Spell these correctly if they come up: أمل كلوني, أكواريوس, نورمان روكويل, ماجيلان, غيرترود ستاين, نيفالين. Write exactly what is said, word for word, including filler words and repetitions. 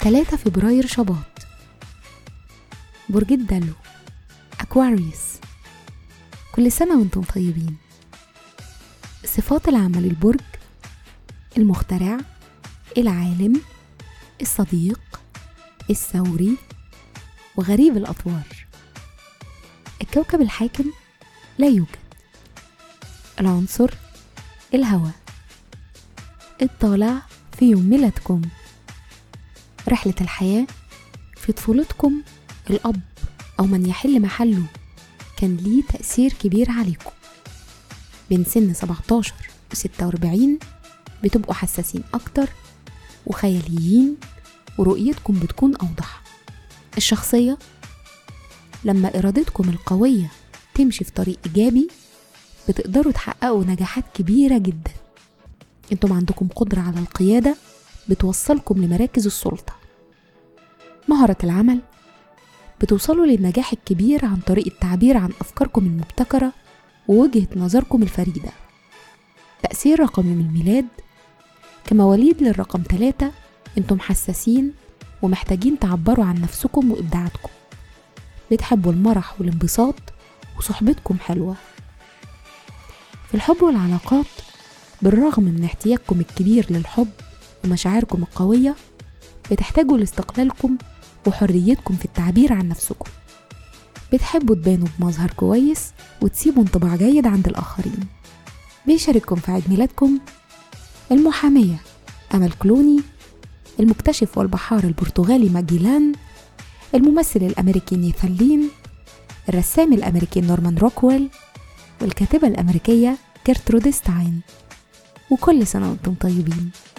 ثلاثة فبراير شباط، برج الدلو، أكواريوس. كل سنة وانتم طيبين. صفات العمل البرج: المخترع، العالم، الصديق، الثوري، وغريب الأطوار. الكوكب الحاكم: لا يوجد. العنصر: الهواء. الطالع: في يوم ميلادكم. رحلة الحياة: في طفولتكم الأب أو من يحل محله كان ليه تأثير كبير عليكم. بين سن سبعتاشر و ستة وأربعين بتبقوا حساسين أكتر وخياليين، ورؤيتكم بتكون أوضح. الشخصية: لما إرادتكم القوية تمشي في طريق إيجابي بتقدروا تحققوا نجاحات كبيرة جدا. انتم عندكم قدرة على القيادة بتوصلكم لمراكز السلطة. مهارة العمل: بتوصلوا للنجاح الكبير عن طريق التعبير عن أفكاركم المبتكرة ووجهة نظركم الفريدة. تأثير رقم الميلاد: كمواليد للرقم ثلاثة انتم حساسين ومحتاجين تعبروا عن نفسكم وإبداعاتكم. بتحبوا المرح والانبساط وصحبتكم حلوة. في الحب والعلاقات: بالرغم من احتياجكم الكبير للحب ومشاعركم القوية بتحتاجوا لاستقلالكم وحريتكم في التعبير عن نفسكم. بتحبوا تبانوا بمظهر كويس وتسيبوا انطباع جيد عند الآخرين. بيشارككم في عيد ميلادكم المحامية أمل كلوني، المكتشف والبحار البرتغالي ماجيلان، الممثل الأمريكي نيفالين، الرسام الأمريكي نورمان روكويل، والكاتبة الأمريكية غيرترود ستاين. وكل سنة وانتم طيبين.